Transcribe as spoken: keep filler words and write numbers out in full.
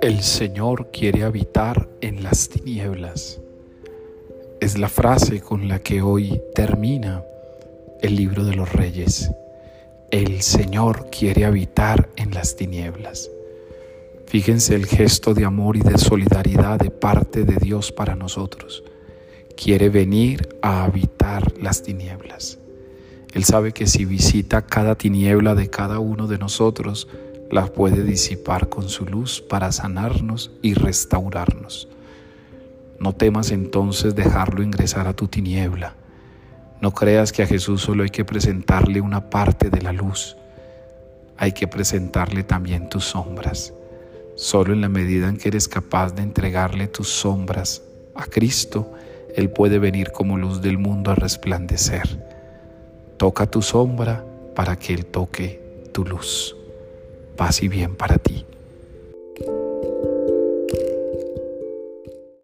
El Señor quiere habitar en las tinieblas. Es la frase con la que hoy termina el libro de los Reyes. El Señor quiere habitar en las tinieblas. Fíjense el gesto de amor y de solidaridad de parte de Dios para nosotros. Quiere venir a habitar las tinieblas. Él sabe que si visita cada tiniebla de cada uno de nosotros, la puede disipar con su luz para sanarnos y restaurarnos. No temas entonces dejarlo ingresar a tu tiniebla. No creas que a Jesús solo hay que presentarle una parte de la luz. Hay que presentarle también tus sombras. Solo en la medida en que eres capaz de entregarle tus sombras a Cristo, Él puede venir como luz del mundo a resplandecer. Toca tu sombra para que Él toque tu luz. Paz y bien para ti.